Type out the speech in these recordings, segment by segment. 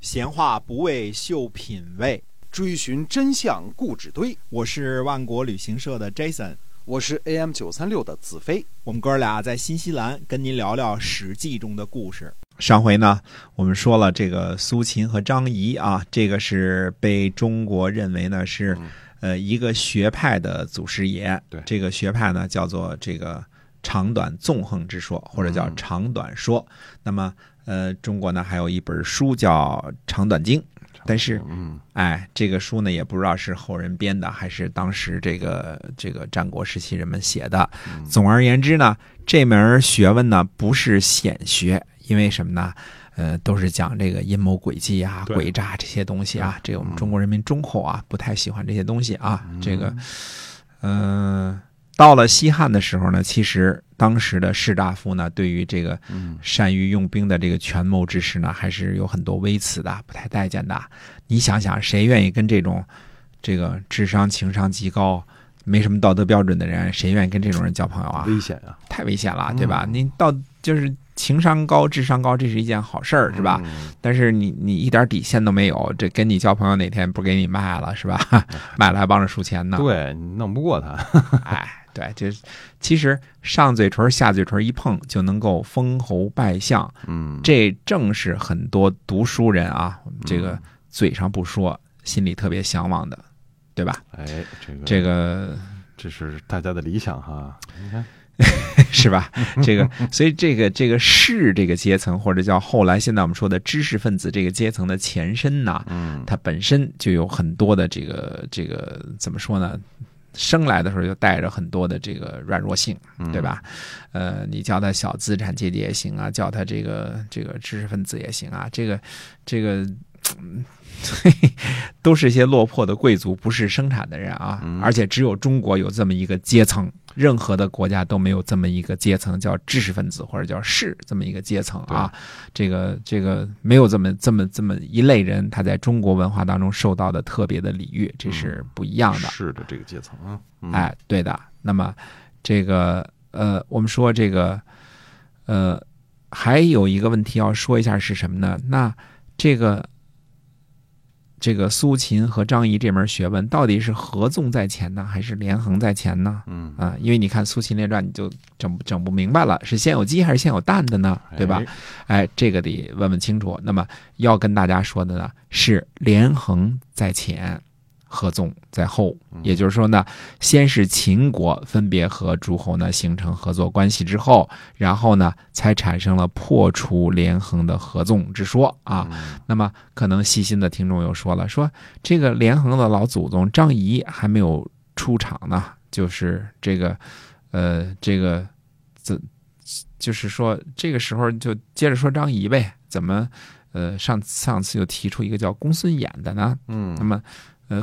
闲话不为秀品味，追寻真相固执堆。我是万国旅行社的 Jason， 我是 AM 936的子飞。我们哥俩在新西兰跟您聊聊《史记》中的故事。上回呢，我们说了这个苏秦和张仪啊，这个是被中国认为呢是一个学派的祖师爷。对，这个学派呢叫做这个长短纵横之说，或者叫长短说。那么中国呢还有一本书叫《长短经》，但是这个书呢也不知道是后人编的还是当时这个战国时期人们写的。总而言之呢，这门学问呢不是显学，因为什么呢？都是讲这个阴谋诡计啊、诡诈这些东西啊，这个我们中国人民忠厚啊，不太喜欢这些东西啊。这个到了西汉的时候呢，其实当时的士大夫呢，对于这个善于用兵的这个权谋之士呢，还是有很多微词的，不太待见的。你想想，谁愿意跟这种这个智商情商极高、没什么道德标准的人，谁愿意跟这种人交朋友啊？危险啊！太危险了，对吧？你到就是情商高、智商高，这是一件好事儿，是吧？但是你一点底线都没有，这跟你交朋友哪天不给你卖了，是吧？卖了还帮着输钱呢。对，你弄不过他。对，这其实上嘴唇下嘴唇一碰就能够封侯拜相，这正是很多读书人啊，这个嘴上不说，心里特别向往的，对吧？这是大家的理想哈，你看是吧？所以这个士这个阶层，或者叫后来现在我们说的知识分子这个阶层的前身呢，它本身就有很多的这个怎么说呢？生来的时候就带着很多的这个软弱性，对吧？你叫他小资产阶级也行啊，叫他这个知识分子也行啊，这个都是些落魄的贵族，不是生产的人啊。而且只有中国有这么一个阶层，任何的国家都没有这么一个阶层，叫知识分子或者叫士这么一个阶层啊。这个没有这么一类人，他在中国文化当中受到的特别的礼遇，这是不一样的。是的，这个阶层啊，对的。那么这个我们说这个还有一个问题要说一下是什么呢？那这个苏秦和张仪这门学问到底是合纵在前呢，还是连横在前呢？因为你看《苏秦列传》，你就整不明白了，是先有鸡还是先有蛋的呢？对吧？这个得问问清楚。那么要跟大家说的呢，是连横在前，合纵在后。也就是说呢，先是秦国分别和诸侯呢形成合作关系之后，然后呢才产生了破除连横的合纵之说啊。那么可能细心的听众又说了，说这个连横的老祖宗张仪还没有出场呢，就是就是说这个时候就接着说张仪呗，怎么上次又提出一个叫公孙衍的呢？那么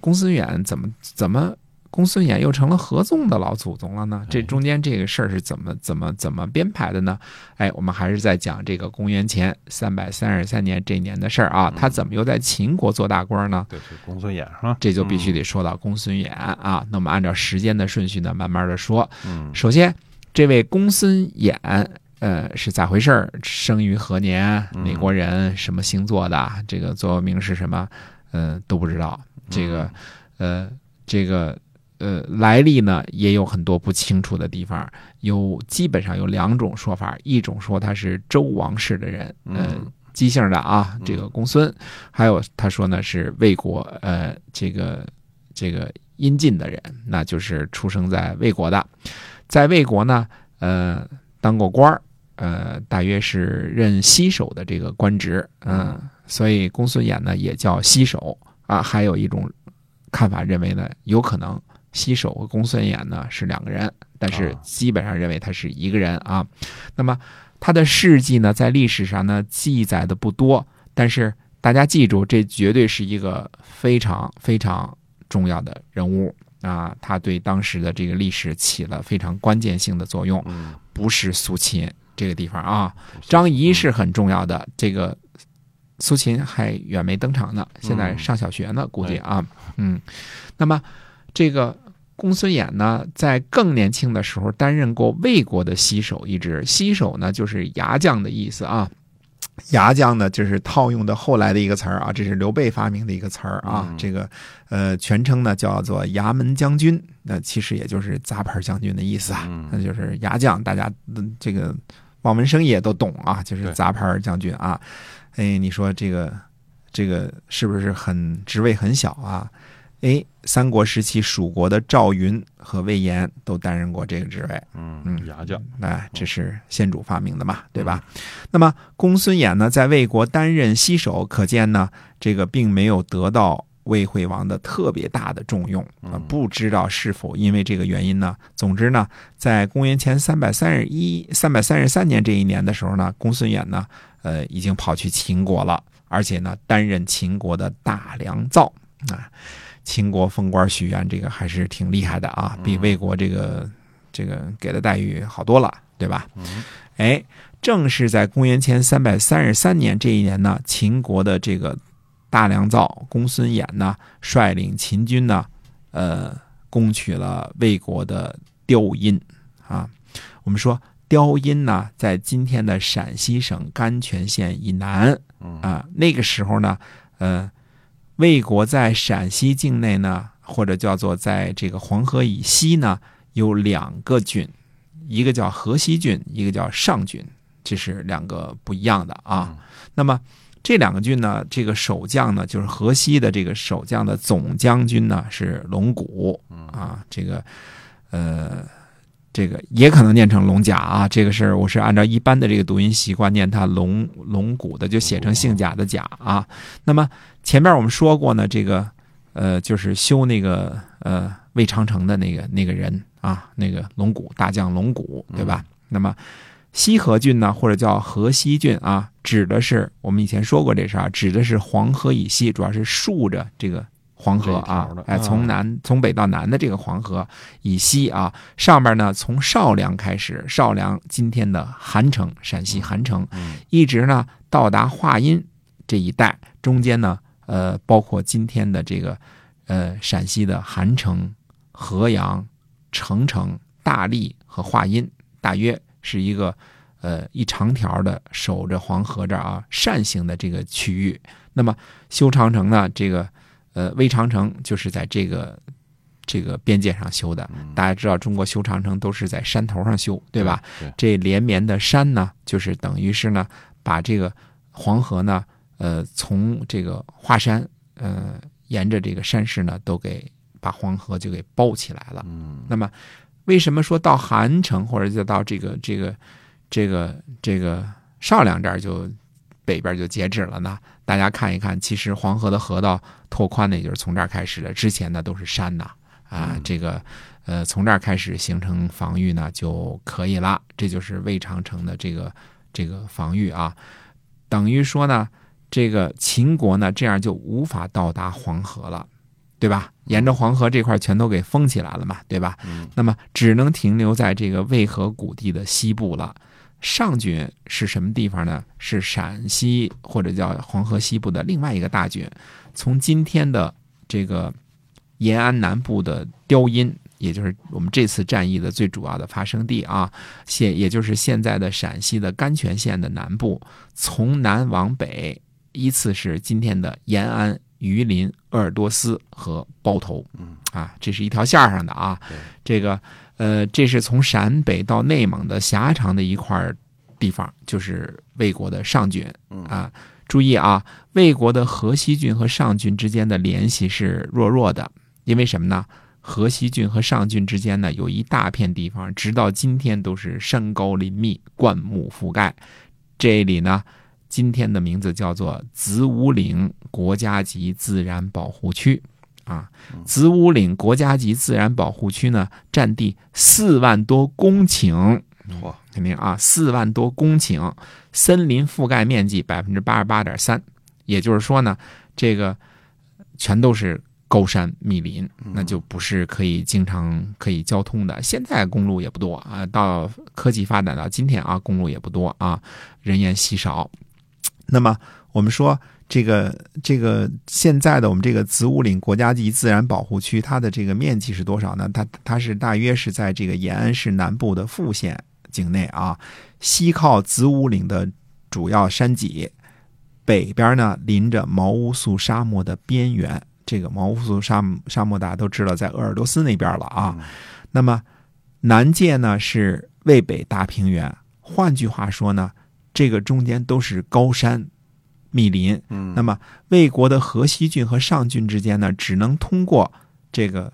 公孙衍怎么公孙衍又成了合纵的老祖宗了呢？这中间这个事儿是怎么编排的呢？我们还是在讲这个公元前333年这年的事儿啊。他怎么又在秦国做大官呢？对，是公孙衍哈，这就必须得说到公孙衍啊。那我们按照时间的顺序呢，慢慢的说。首先这位公孙衍是咋回事儿？生于何年？哪国人？什么星座的？这个座右铭是什么？都不知道。来历呢也有很多不清楚的地方，基本上有两种说法，一种说他是周王室的人，姬姓的啊，这个公孙；还有他说呢是魏国这个阴晋的人，那就是出生在魏国的，在魏国呢当过官，大约是任西首的这个官职，所以公孙衍呢也叫西首。还有一种看法认为呢，有可能西首和公孙衍呢是两个人，但是基本上认为他是一个人啊。那么他的事迹呢，在历史上呢记载的不多，但是大家记住，这绝对是一个非常非常重要的人物啊！他对当时的这个历史起了非常关键性的作用，不是苏秦这个地方啊，张仪是很重要的，这个苏秦还远没登场呢，现在上小学呢，估计啊。那么这个公孙衍呢，在更年轻的时候担任过魏国的西首一职。西首呢，就是牙将的意思啊。牙将呢，就是套用的后来的一个词儿啊，这是刘备发明的一个词儿啊。这个全称呢叫做牙门将军，那其实也就是杂牌将军的意思啊。那就是牙将，大家这个望文生义也都懂啊，就是杂牌将军啊。哎，你说这个是不是很职位很小啊？哎，三国时期蜀国的赵云和魏延都担任过这个职位。牙将，哎，这是先主发明的嘛，对吧？那么公孙衍呢，在魏国担任西首，可见呢，这个并没有得到魏惠王的特别大的重用啊，不知道是否因为这个原因呢？总之呢，在公元前333年这一年的时候呢，公孙衍呢，已经跑去秦国了，而且呢，担任秦国的大良造啊。秦国封官许愿，这个还是挺厉害的啊，比魏国这个给的待遇好多了，对吧？哎，正是在公元前333年这一年呢，秦国的这个大良造公孙衍呢，率领秦军呢，攻取了魏国的雕阴啊。我们说雕阴呢，在今天的陕西省甘泉县以南啊。那个时候呢，魏国在陕西境内呢，或者叫做在这个黄河以西呢，有两个郡，一个叫河西郡，一个叫上郡，这是两个不一样的啊。那么这两个郡呢，这个守将呢，就是河西的这个守将的总将军呢是龙骨啊，这个也可能念成龙甲啊，这个是我是按照一般的这个读音习惯念它龙骨的，就写成姓贾的贾啊。那么前面我们说过呢，这个就是修那个魏长城的那个人啊，那个龙骨大将龙骨，对吧？那么西河郡呢，或者叫河西郡啊，指的是我们以前说过这事啊，指的是黄河以西，主要是竖着这个黄河啊，哎，从北到南的这个黄河以西啊，上面呢从邵梁开始，邵梁今天的韩城，陕西韩城，一直呢到达华阴这一带，中间呢包括今天的这个陕西的韩城、河阳、澄城、大荔和华阴，大约是一个一长条的守着黄河这儿啊扇形的这个区域。那么修长城呢，这个魏长城就是在这个边界上修的。大家知道中国修长城都是在山头上修，对吧？这连绵的山呢，就是等于是呢把这个黄河呢从这个华山沿着这个山势呢都给把黄河就给包起来了。那么为什么说到韩城或者就到这个邵梁这儿就北边就截止了呢？大家看一看，其实黄河的河道拓宽呢，也就是从这儿开始的，之前呢都是山呐啊，这个从这儿开始形成防御呢就可以了，这就是魏长城的这个防御啊，等于说呢，这个秦国呢这样就无法到达黄河了，对吧？沿着黄河这块全都给封起来了嘛，对吧？那么只能停留在这个渭河谷地的西部了。上郡是什么地方呢？是陕西或者叫黄河西部的另外一个大郡，从今天的这个延安南部的雕阴，也就是我们这次战役的最主要的发生地啊，也就是现在的陕西的甘泉县的南部，从南往北依次是今天的延安、榆林、鄂尔多斯和包头啊，这是一条线上的啊。这个这是从陕北到内蒙的狭长的一块地方，就是魏国的上郡啊。注意啊，魏国的河西郡和上郡之间的联系是弱弱的，因为什么呢？河西郡和上郡之间呢，有一大片地方，直到今天都是山高林密、灌木覆盖。这里呢，今天的名字叫做子午岭国家级自然保护区。啊，子午岭国家级自然保护区呢，占地4万多公顷，哇，肯定啊，4万多公顷，森林覆盖面积88.3%，也就是说呢，这个全都是高山密林，那就不是可以经常可以交通的。现在公路也不多啊，到科技发展到今天啊，公路也不多啊，人烟稀少。那么我们说。这个现在的我们这个子午岭国家级自然保护区，它的这个面积是多少呢？它是大约是在这个延安市南部的富县境内啊，西靠子午岭的主要山脊，北边呢临着毛乌素沙漠的边缘。这个毛乌素沙漠大家都知道在鄂尔多斯那边了啊。那么南界呢是渭北大平原，换句话说呢，这个中间都是高山密林。那么魏国的河西郡和上郡之间呢，只能通过这个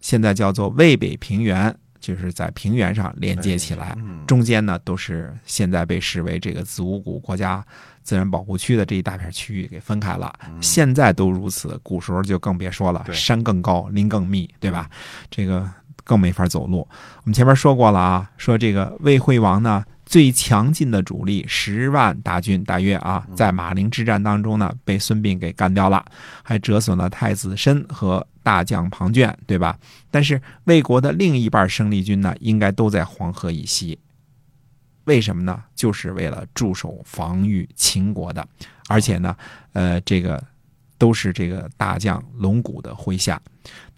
现在叫做渭北平原，就是在平原上连接起来，中间呢都是现在被视为这个子午谷国家自然保护区的这一大片区域给分开了。现在都如此，古时候就更别说了，山更高，林更密，对吧？这个更没法走路。我们前面说过了啊，说这个魏惠王呢最强劲的主力10万大军大约啊，在马陵之战当中呢被孙膑给干掉了，还折损了太子申和大将庞涓，对吧？但是魏国的另一半生力军呢应该都在黄河以西，为什么呢？就是为了驻守防御秦国的，而且呢这个都是这个大将龙骨的麾下。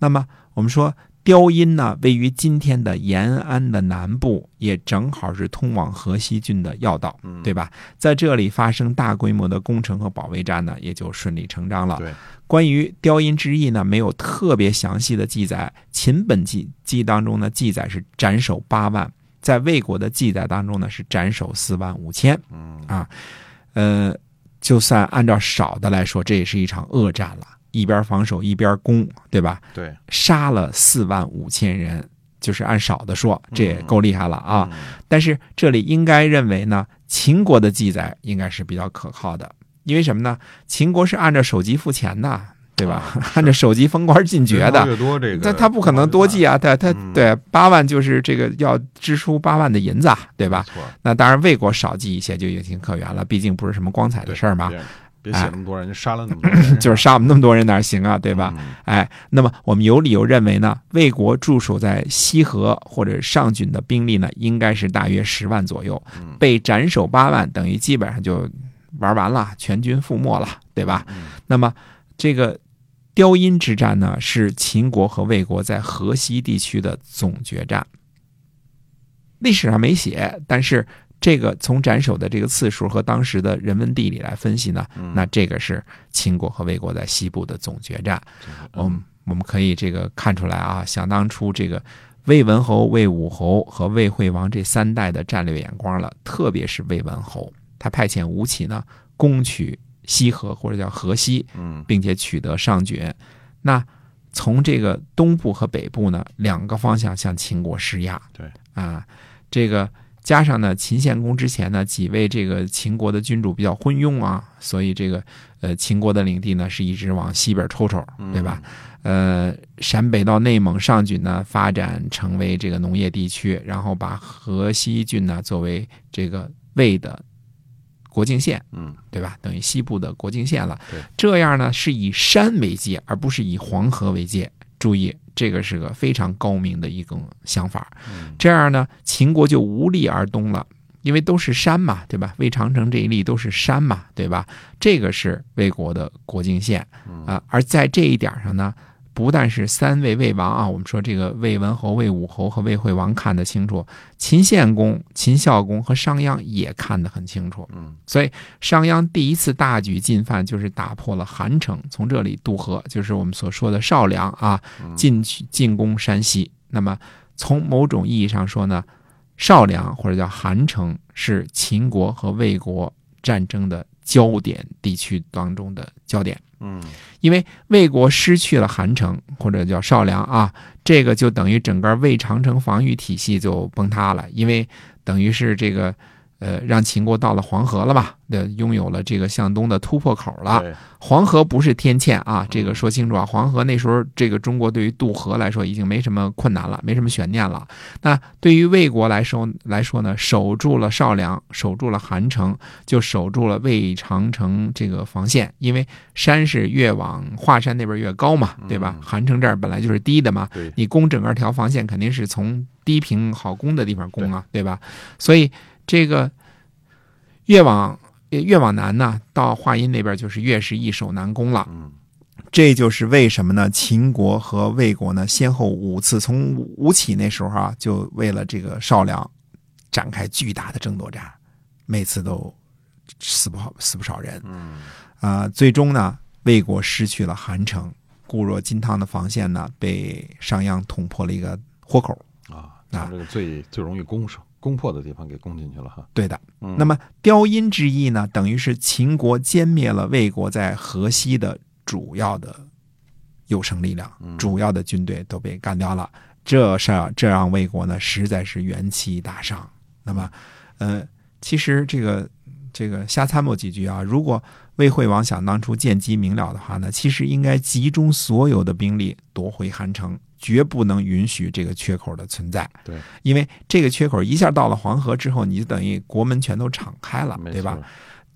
那么我们说雕阴呢位于今天的延安的南部，也正好是通往河西郡的要道，对吧？在这里发生大规模的攻城和保卫战呢也就顺理成章了。关于雕阴之役呢没有特别详细的记载，秦本纪当中呢记载是斩首8万，在魏国的记载当中呢是斩首4万5千啊。就算按照少的来说，这也是一场恶战了，一边防守一边攻，对吧？对，杀了4万5千人，就是按少的说，这也够厉害了啊。但是这里应该认为呢，秦国的记载应该是比较可靠的，因为什么呢？秦国是按照首级付钱的，对吧？按照首级封官进爵的，他不可能多记啊，对，8万就是这个要支出8万的银子，对吧？那当然魏国少记一些就有情可原了，毕竟不是什么光彩的事儿嘛。别写那么多人，杀了那么多人，就是杀我们那么多人哪行啊，对吧？那么我们有理由认为呢，魏国驻守在西河或者上郡的兵力呢，应该是大约10万左右，被斩首8万，等于基本上就玩完了，全军覆没了，对吧？那么这个雕阴之战呢，是秦国和魏国在河西地区的总决战，历史上没写，但是这个从斩首的这个次数和当时的人文地理来分析呢，那这个是秦国和魏国在西部的总决战。我们可以这个看出来啊，想当初这个魏文侯、魏武侯和魏惠王这三代的战略眼光了，特别是魏文侯，他派遣吴起呢攻取西河或者叫河西，并且取得上郡。那从这个东部和北部呢两个方向向秦国施压。对啊，这个。加上呢，秦献公之前呢，几位这个秦国的君主比较昏庸啊，所以这个秦国的领地呢是一直往西边抽抽，对吧？陕北到内蒙上郡呢发展成为这个农业地区，然后把河西郡呢作为这个魏的国境线，对吧？等于西部的国境线了。这样呢是以山为界，而不是以黄河为界。注意，这个是个非常高明的一种想法。这样呢，秦国就无力而东了，因为都是山嘛，对吧？魏长城这一例都是山嘛，对吧？这个是魏国的国境线啊。而在这一点上呢，不但是三位魏王啊，我们说这个魏文侯、魏武侯和魏惠王看得清楚，秦献公、秦孝公和商鞅也看得很清楚。所以商鞅第一次大举进犯，就是打破了韩城，从这里渡河，就是我们所说的少梁啊，进攻山西。那么从某种意义上说呢，少梁或者叫韩城是秦国和魏国战争的焦点地区当中的焦点。因为魏国失去了韩城或者叫少梁啊，这个就等于整个魏长城防御体系就崩塌了，因为等于是这个让秦国到了黄河了吧，拥有了这个向东的突破口了。黄河不是天堑啊，这个说清楚啊，黄河那时候这个中国对于渡河来说已经没什么困难了，没什么悬念了。那对于魏国来说呢，守住了少梁，守住了韩城，就守住了魏长城这个防线，因为山是越往华山那边越高嘛，对吧？韩城这儿本来就是低的嘛，你攻整个条防线肯定是从低平好攻的地方攻啊，对吧？所以这个越往南呢，到华阴那边就是越是易守难攻了。这就是为什么呢？秦国和魏国呢，先后5次，从吴起那时候啊，就为了这个少梁展开巨大的争夺战，每次都死不少人。最终呢，魏国失去了韩城，固若金汤的防线呢，被商鞅捅破了一个豁口啊，那这个最容易攻破的地方给攻进去了哈。对的。那么雕阴之役呢，等于是秦国歼灭了魏国在河西的主要的有生力量，主要的军队都被干掉了。这让魏国呢实在是元气大伤。那么，其实这个瞎参谋几句啊，如果魏惠王想当初见机明了的话呢，其实应该集中所有的兵力夺回韩城，绝不能允许这个缺口的存在。对，因为这个缺口一下到了黄河之后，你就等于国门全都敞开了，对吧？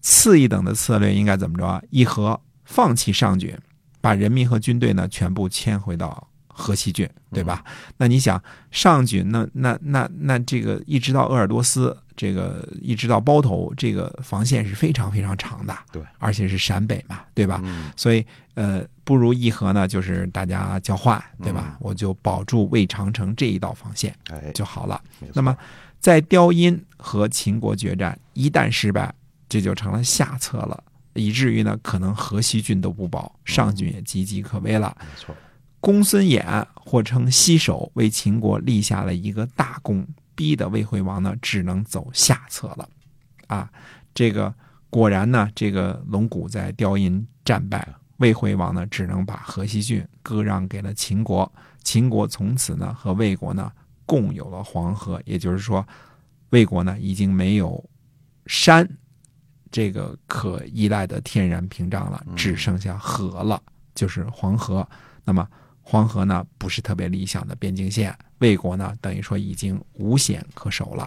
次一等的策略应该怎么着？议和，放弃上郡，把人民和军队呢全部迁回到河西郡，对吧？那你想上郡，那这个一直到鄂尔多斯，这个一直到包头，这个防线是非常非常长的，对，而且是陕北嘛，对吧？所以不如议和呢，就是大家交换，对吧？我就保住魏长城这一道防线就好了。那么在雕阴和秦国决战一旦失败，这就成了下策了，以至于呢可能河西郡都不保，上郡也岌岌可危了。没错。公孙衍或称西首，为秦国立下了一个大功，逼得魏惠王呢只能走下策了。啊，这个果然呢，这个龙骨在雕阴战败，魏惠王呢只能把河西郡割让给了秦国。秦国从此呢和魏国呢共有了黄河，也就是说，魏国呢已经没有山这个可依赖的天然屏障了，只剩下河了，就是黄河。那么黄河呢不是特别理想的边境线，魏国呢等于说已经无险可守了。